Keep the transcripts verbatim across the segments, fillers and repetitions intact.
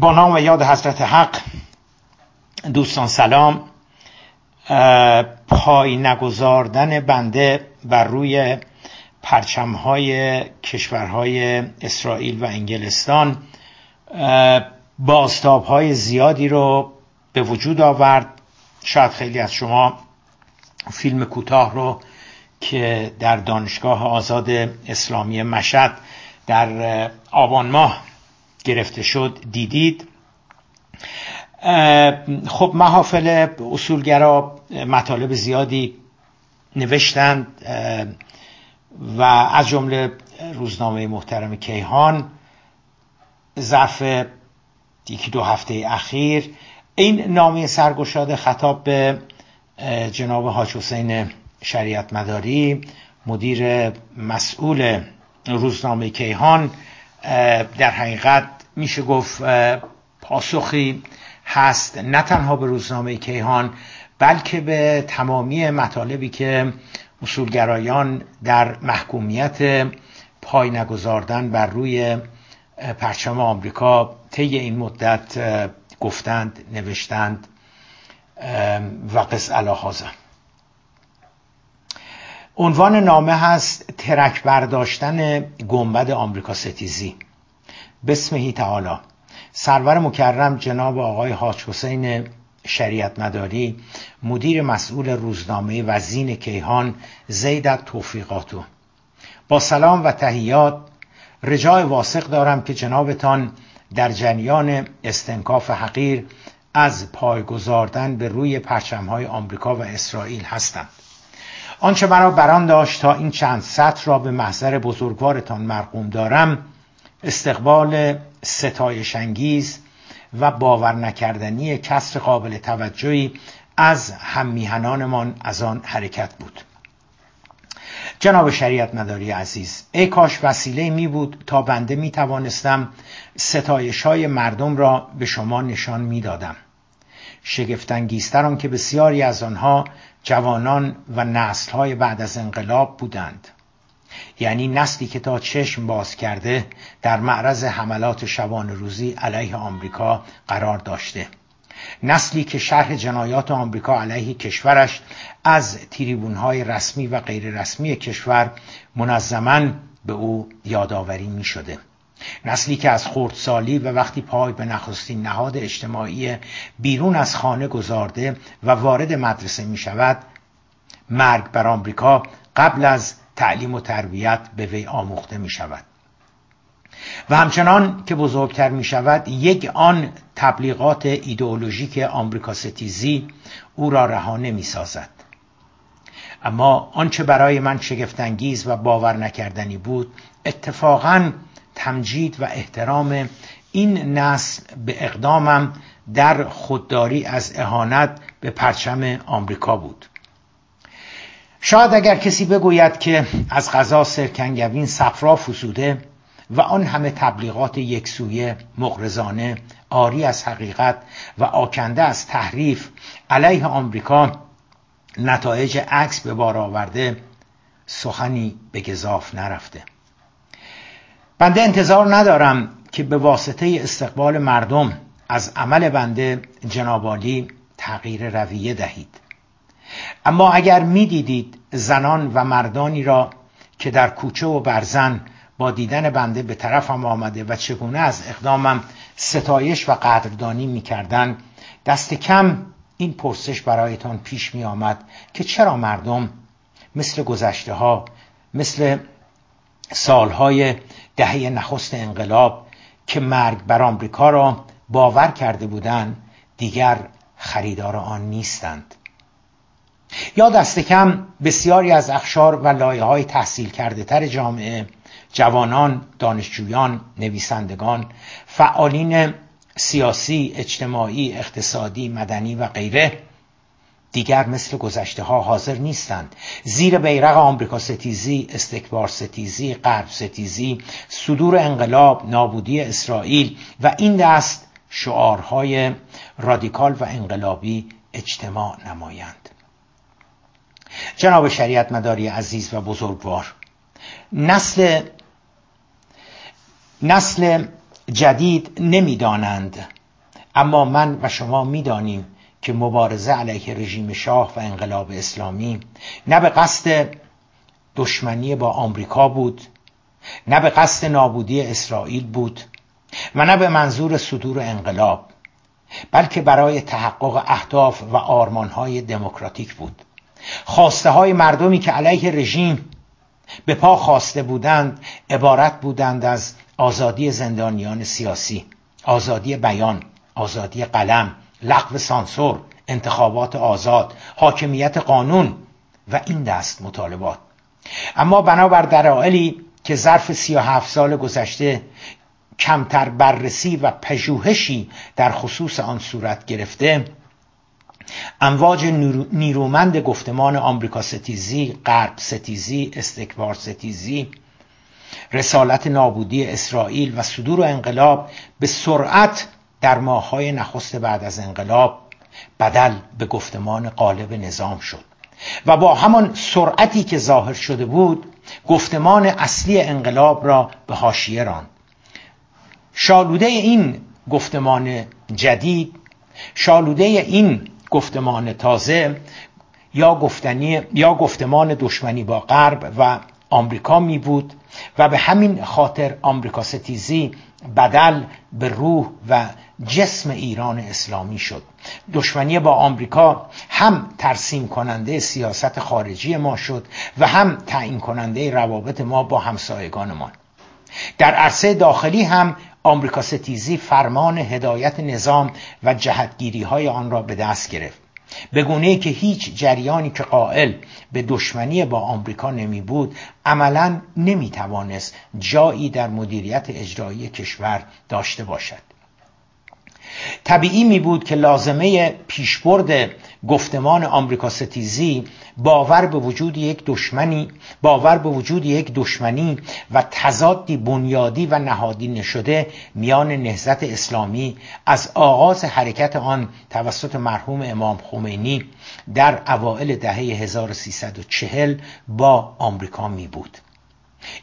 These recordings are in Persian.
با نام و یاد حضرت حق. دوستان سلام. پای نگذاردن بنده بر روی پرچمهای کشورهای اسرائیل و انگلستان بازتابهای زیادی رو به وجود آورد. شاید خیلی از شما فیلم کوتاه رو که در دانشگاه آزاد اسلامی مشهد در آبان ماه گرفته شد دیدید. خب محافل اصولگرا مطالب زیادی نوشتند و از جمله روزنامه محترم کیهان ظرف یکی دو هفته اخیر این نامه سرگشاده خطاب به جناب حاج حسین شریعتمداری مدیر مسئول روزنامه کیهان در حقیقت میشه گفت پاسخی هست، نه تنها به روزنامه کیهان بلکه به تمامی مطالبی که اصولگرایان در محکومیت پای نگذاردن بر روی پرچم آمریکا طی این مدت گفتند، نوشتند و قص الهازا. عنوان نامه هست ترک برداشتن گنبد آمریکا ستیزی. بسمه تعالی سرور مکرم جناب آقای حاج حسین شریعتمداری مدیر مسئول روزنامه وزین کیهان زیدت توفیقاتو، با سلام و تحیات رجای واثق دارم که جنابتان در جریان استنکاف حقیر از پایگذاردن به روی پرچم‌های آمریکا و اسرائیل هستند. آنچه مرا بران داشت تا این چند سطر را به محضر بزرگوارتان مرقوم دارم، استقبال ستایش انگیز و باور نکردنی کسر قابل توجهی از هممیهنانمان از آن حرکت بود. جناب شریعتمداری عزیز، ای کاش وسیله می بود تا بنده می توانستم ستایش های مردم را به شما نشان می دادم. شگفت‌انگیزتر آن که بسیاری از آنها جوانان و نسل های بعد از انقلاب بودند، یعنی نسلی که تا چشم باز کرده در معرض حملات شبانه روزی علیه آمریکا قرار داشته، نسلی که شرح جنایات آمریکا علیه کشورش از تریبون‌های رسمی و غیر رسمی کشور منظماً به او یادآوری می‌شده، نسلی که از خردسالی و وقتی پای به نخستین نهاد اجتماعی بیرون از خانه گذارده و وارد مدرسه می‌شود، مرگ بر آمریکا قبل از تعلیم و تربیت به وی آموخته می‌شود. و همچنان که بزرگتر می شود، یک آن تبلیغات ایدئولوژیک آمریکا ستیزی او را رها نمی سازد. اما آنچه برای من شگفت‌انگیز و باور نکردنی بود، اتفاقاً تمجید و احترام این نسل به اقدامم در خودداری از اهانت به پرچم آمریکا بود. شاید اگر کسی بگوید که از غذا سرکنگبین صفرا فسوده و آن همه تبلیغات یکسویه مغرضانه عاری از حقیقت و آکنده از تحریف علیه آمریکا نتایج عکس به بار آورده، سخنی به گزاف نرفته. بنده انتظار ندارم که به واسطه استقبال مردم از عمل بنده جناب عالی تغییر رویه دهید، اما اگر می دیدید زنان و مردانی را که در کوچه و برزن با دیدن بنده به طرفم آمده و چگونه از اقدامم ستایش و قدردانی می کردن، دست کم این پرسش برایتان پیش می آمد که چرا مردم مثل گذشته ها، مثل سالهای دهه نخست انقلاب که مرگ بر آمریکا را باور کرده بودند، دیگر خریدار آن نیستند. یا دست کم بسیاری از اقشار و لایه‌های تحصیل کرده تر جامعه، جوانان، دانشجویان، نویسندگان، فعالین سیاسی، اجتماعی، اقتصادی، مدنی و غیره دیگر مثل گذشته ها حاضر نیستند. زیر بیرق آمریکا ستیزی، استکبار ستیزی، غرب ستیزی، صدور انقلاب، نابودی اسرائیل و این دست شعارهای رادیکال و انقلابی اجتماع نمایند. جناب شریعتمداری عزیز و بزرگوار، نسل نسل جدید نمیدانند، اما من و شما میدانیم که مبارزه علیه رژیم شاه و انقلاب اسلامی نه به قصد دشمنی با آمریکا بود، نه به قصد نابودی اسرائیل بود و نه به منظور صدور انقلاب، بلکه برای تحقق اهداف و آرمانهای دموکراتیک بود. خواسته های مردمی که علیه رژیم به پا خواسته بودند عبارت بودند از آزادی زندانیان سیاسی، آزادی بیان، آزادی قلم، لغو سانسور، انتخابات آزاد، حاکمیت قانون و این دست مطالبات. اما بنابر دلایلی که ظرف سی و هفت سال گذشته کمتر بررسی و پژوهشی در خصوص آن صورت گرفته، امواج نیرومند گفتمان آمریکا ستیزی، غرب ستیزی، استکبار ستیزی، رسالت نابودی اسرائیل و صدور انقلاب به سرعت در ماه‌های نخست بعد از انقلاب بدل به گفتمان غالب نظام شد و با همان سرعتی که ظاهر شده بود گفتمان اصلی انقلاب را به حاشیه راند. شالوده این گفتمان جدید، شالوده این گفتمان تازه یا گفتنی یا گفتمان دشمنی با غرب و آمریکا می بود و به همین خاطر آمریکا ستیزی بدل به روح و جسم ایران اسلامی شد. دشمنی با آمریکا هم ترسیم کننده سیاست خارجی ما شد و هم تعیین کننده روابط ما با همسایگان ما. در عرصه داخلی هم آمریکا ستیزی فرمان هدایت نظام و جهتگیری های آن را به دست گرفت، به گونه‌ای که هیچ جریانی که قائل به دشمنی با آمریکا نمی بود عملاً نمی توانست جایی در مدیریت اجرایی کشور داشته باشد. طبیعی می بود که لازمه پیشبرد گفتمان آمریکا ستیزی باور به وجود یک دشمنی، باور به وجود یک دشمنی و تضادی بنیادی و نهادینه شده میان نهضت اسلامی از آغاز حرکت آن توسط مرحوم امام خمینی در اوایل دهه هزار و سیصد و چهل با آمریکا می بود.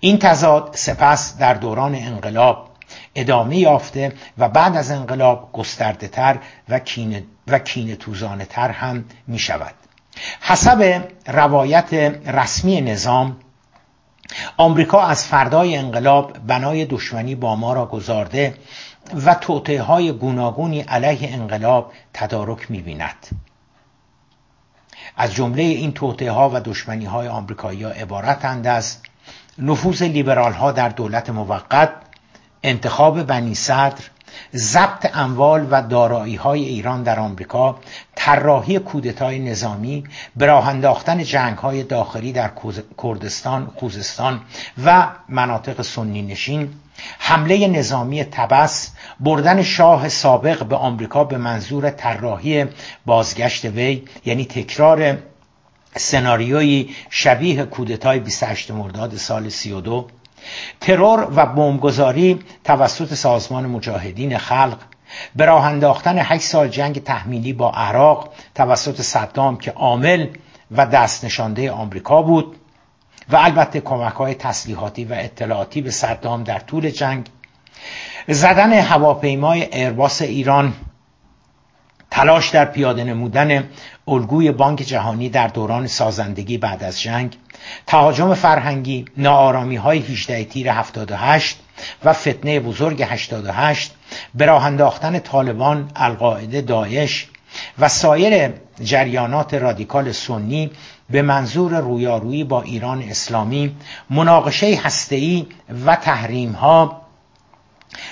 این تضاد سپس در دوران انقلاب ادامه یافته و بعد از انقلاب گسترده تر و کینه و کینه توزانه تر هم می شود. حسب روایت رسمی نظام، آمریکا از فردای انقلاب بنای دشمنی با ما را گذارده و توطئه های گوناگونی علیه انقلاب تدارک می بیند. از جمله این توطئه ها و دشمنی های آمریکایی ها عبارتند از نفوذ لیبرال ها در دولت موقت، انتخاب بنی صدر، ضبط اموال و دارایی‌های ایران در آمریکا، طراحی کودتای نظامی، به راه انداختن جنگ‌های داخلی در کردستان، خوزستان و مناطق سنی نشین، حمله نظامی طبس، بردن شاه سابق به آمریکا به منظور طراحی بازگشت وی، یعنی تکرار سناریویی شبیه کودتای بیست و هشت مرداد سال سی و دو، ترور و بمبگذاری توسط سازمان مجاهدین خلق، به راه انداختن هشت سال جنگ تحمیلی با عراق توسط صدام که عامل و دست نشانده آمریکا بود و البته کمک‌های تسلیحاتی و اطلاعاتی به صدام در طول جنگ، زدن هواپیمای ایرباس ایران، تلاش در پیاده نمودن الگوی بانک جهانی در دوران سازندگی بعد از جنگ، تهاجم فرهنگی، ناآرامی‌های هجدهم تیر هفتاد و هشت و فتنه بزرگ هشتاد و هشت، به راه انداختن طالبان، القاعده، داعش و سایر جریانات رادیکال سنی به منظور رویارویی با ایران اسلامی، مناقشه هسته‌ای و تحریم‌ها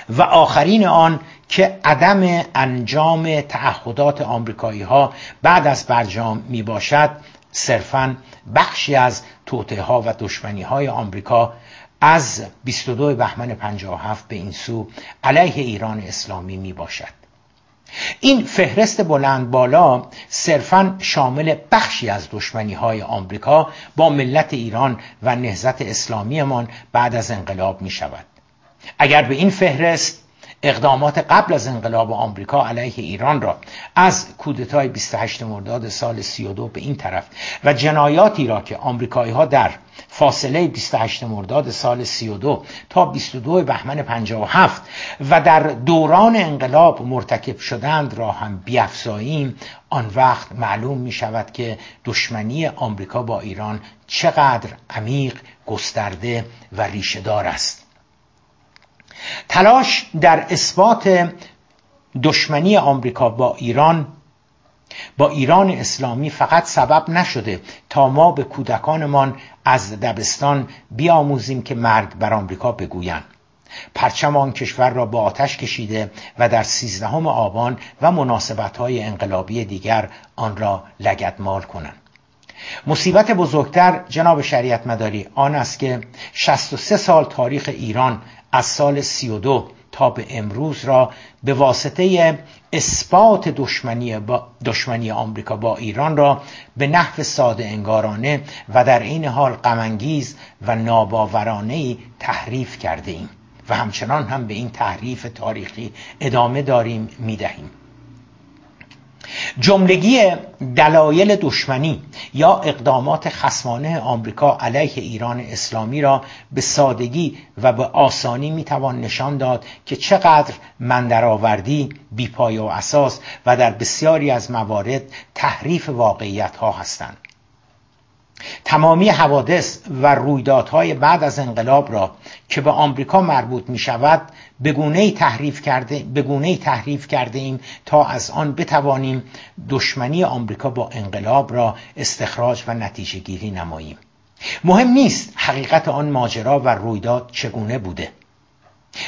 و آخرین آن که عدم انجام تعهدات آمریکایی‌ها بعد از برجام می باشد، صرفاً بخشی از توطئه‌ها و دشمنی‌های آمریکا از بیست و دو بهمن پنجاه و هفت به این سو علیه ایران اسلامی می باشد. این فهرست بلند بالا صرفاً شامل بخشی از دشمنی‌های آمریکا با ملت ایران و نهضت اسلامیمان بعد از انقلاب می شود. اگر به این فهرست اقدامات قبل از انقلاب آمریکا علیه ایران را از کودتای بیست و هشتم مرداد سال سی و دو به این طرف و جنایاتی را که آمریکایی‌ها در فاصله بیست و هشتم مرداد سال سی و دو تا بیست و دو بهمن پنجاه و هفت و در دوران انقلاب مرتکب شدند را هم بیفزاییم، آن وقت معلوم می شود که دشمنی آمریکا با ایران چقدر عمیق، گسترده و ریشه‌دار است. تلاش در اثبات دشمنی آمریکا با ایران با ایران اسلامی فقط سبب نشده تا ما به کودکانمان از دبستان بیاموزیم که مرگ بر آمریکا بگویند. پرچم آن کشور را با آتش کشیده و در سیزدهم آبان و مناسبت‌های انقلابی دیگر آن را لگدمال کنند. مصیبت بزرگتر جناب شریعت مداری آن است که شصت و سه سال تاریخ ایران از سال سی و دو تا به امروز را به واسطه اثبات دشمنی, با دشمنی آمریکا با ایران را به نحو ساده انگارانه و در این حال غم‌انگیز و ناباورانه‌ای تحریف کرده ایم و همچنان هم به این تحریف تاریخی ادامه داریم میدهیم. جملگی دلایل دشمنی یا اقدامات خصمانه آمریکا علیه ایران اسلامی را به سادگی و به آسانی میتوان نشان داد که چقدر مندرآوردی، بیپایه و اساس و در بسیاری از موارد تحریف واقعیت ها هستند. تمامی حوادث و رویدادهای بعد از انقلاب را که به آمریکا مربوط می شود به گونه‌ای تحریف کرده به گونه‌ای تحریف کرده ایم تا از آن بتوانیم دشمنی آمریکا با انقلاب را استخراج و نتیجه گیری نماییم. مهم نیست حقیقت آن ماجرا و رویداد چگونه بوده،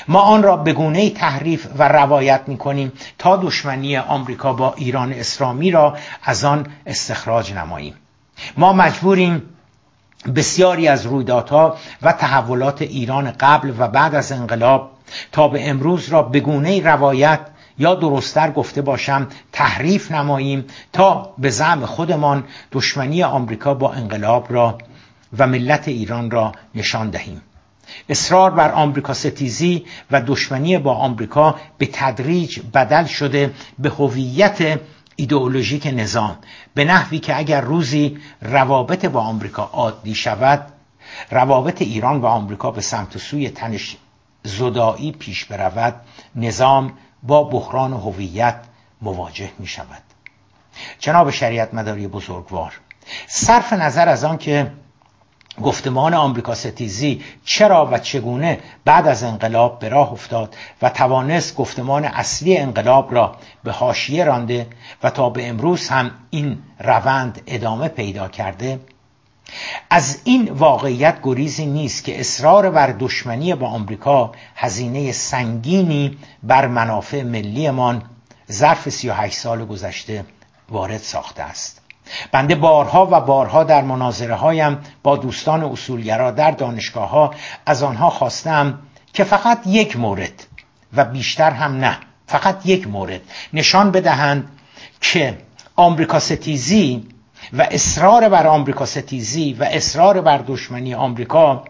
ما آن را به گونه‌ای تحریف و روایت می کنیم تا دشمنی آمریکا با ایران اسلامی را از آن استخراج نماییم. ما مجبوریم بسیاری از رویدادها و تحولات ایران قبل و بعد از انقلاب تا به امروز را به گونه‌ای روایت یا درست‌تر گفته باشم تحریف نماییم تا به زعم خودمان دشمنی آمریکا با انقلاب را و ملت ایران را نشان دهیم. اصرار بر آمریکا ستیزی و دشمنی با آمریکا به تدریج بدل شده به هویت ایدئولوژیک نظام، به نحوی که اگر روزی روابط با آمریکا عادی شود، روابط ایران و آمریکا به سمت و سوی تنش زدائی پیش برود، نظام با بحران هویت مواجه می شود. جناب شریعت مداری بزرگوار، صرف نظر از آن که گفتمان آمریکا ستیزی چرا و چگونه بعد از انقلاب به راه افتاد و توانست گفتمان اصلی انقلاب را به حاشیه رانده و تا به امروز هم این روند ادامه پیدا کرده، از این واقعیت گریزی نیست که اصرار بر دشمنی با آمریکا هزینه سنگینی بر منافع ملیمان ظرف سی و هشت سال گذشته وارد ساخته است. بنده بارها و بارها در مناظره هایم با دوستان اصولگرا در دانشگاه ها از آنها خواستم که فقط یک مورد و بیشتر هم نه، فقط یک مورد نشان بدهند که آمریکا ستیزی و اصرار بر آمریکا ستیزی و اصرار بر دشمنی آمریکا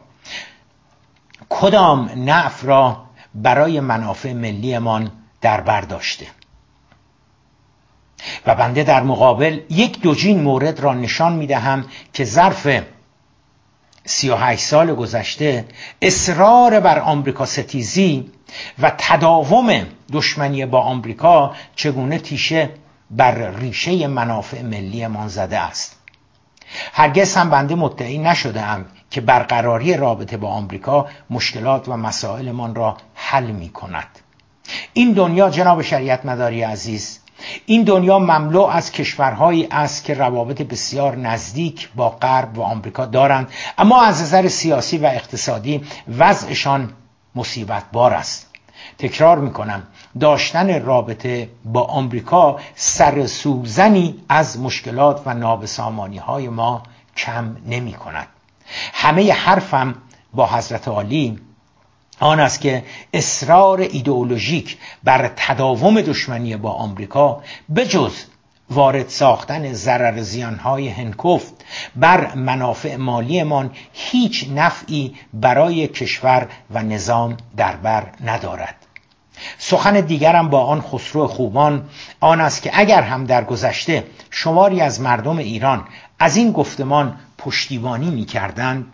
کدام نفع را برای منافع ملیمان در بر داشته، و بنده در مقابل یک دوجین مورد را نشان میدهم که ظرف سی و هشت سال گذشته اصرار بر آمریکا ستیزی و تداوم دشمنی با آمریکا چگونه تیشه بر ریشه منافع ملی مان زده است. هرگز هم بنده مدعی نشده‌ام که برقراری رابطه با آمریکا مشکلات و مسائل مان را حل می کند. این دنیا جناب شریعت مداری عزیز، این دنیا مملو از کشورهایی است که روابط بسیار نزدیک با غرب و آمریکا دارند، اما از نظر سیاسی و اقتصادی وضعشان مصیبت بار است. تکرار میکنم، داشتن رابطه با آمریکا سرسوزنی از مشکلات و نابسامانی های ما کم نمی کند. همه حرفم با حضرت عالی آن است که اصرار ایدئولوژیک بر تداوم دشمنی با آمریکا به جز وارد ساختن ضرر زیانهای هنگفت بر منافع مالیمان هیچ نفعی برای کشور و نظام دربر ندارد. سخن دیگرم با آن خسرو خوبان آن است که اگر هم در گذشته شماری از مردم ایران از این گفتمان پشتیبانی می کردند،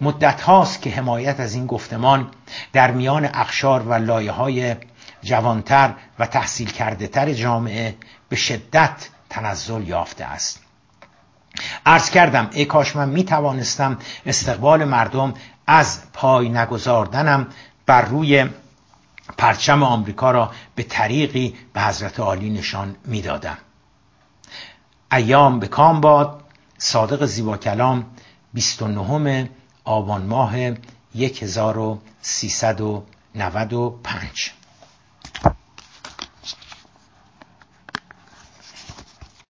مدت هاست که حمایت از این گفتمان در میان اقشار و لایه های جوانتر و تحصیل کرده تر جامعه به شدت تنزل یافته است. عرض کردم ای کاش من می توانستم استقبال مردم از پای نگذاردنم بر روی پرچم آمریکا را به طریقی به حضرت عالی نشان می دادم. ایام به کام باد. صادق زیباکلام، بیست و نهم آبان ماه هزار و سیصد و نود و پنج.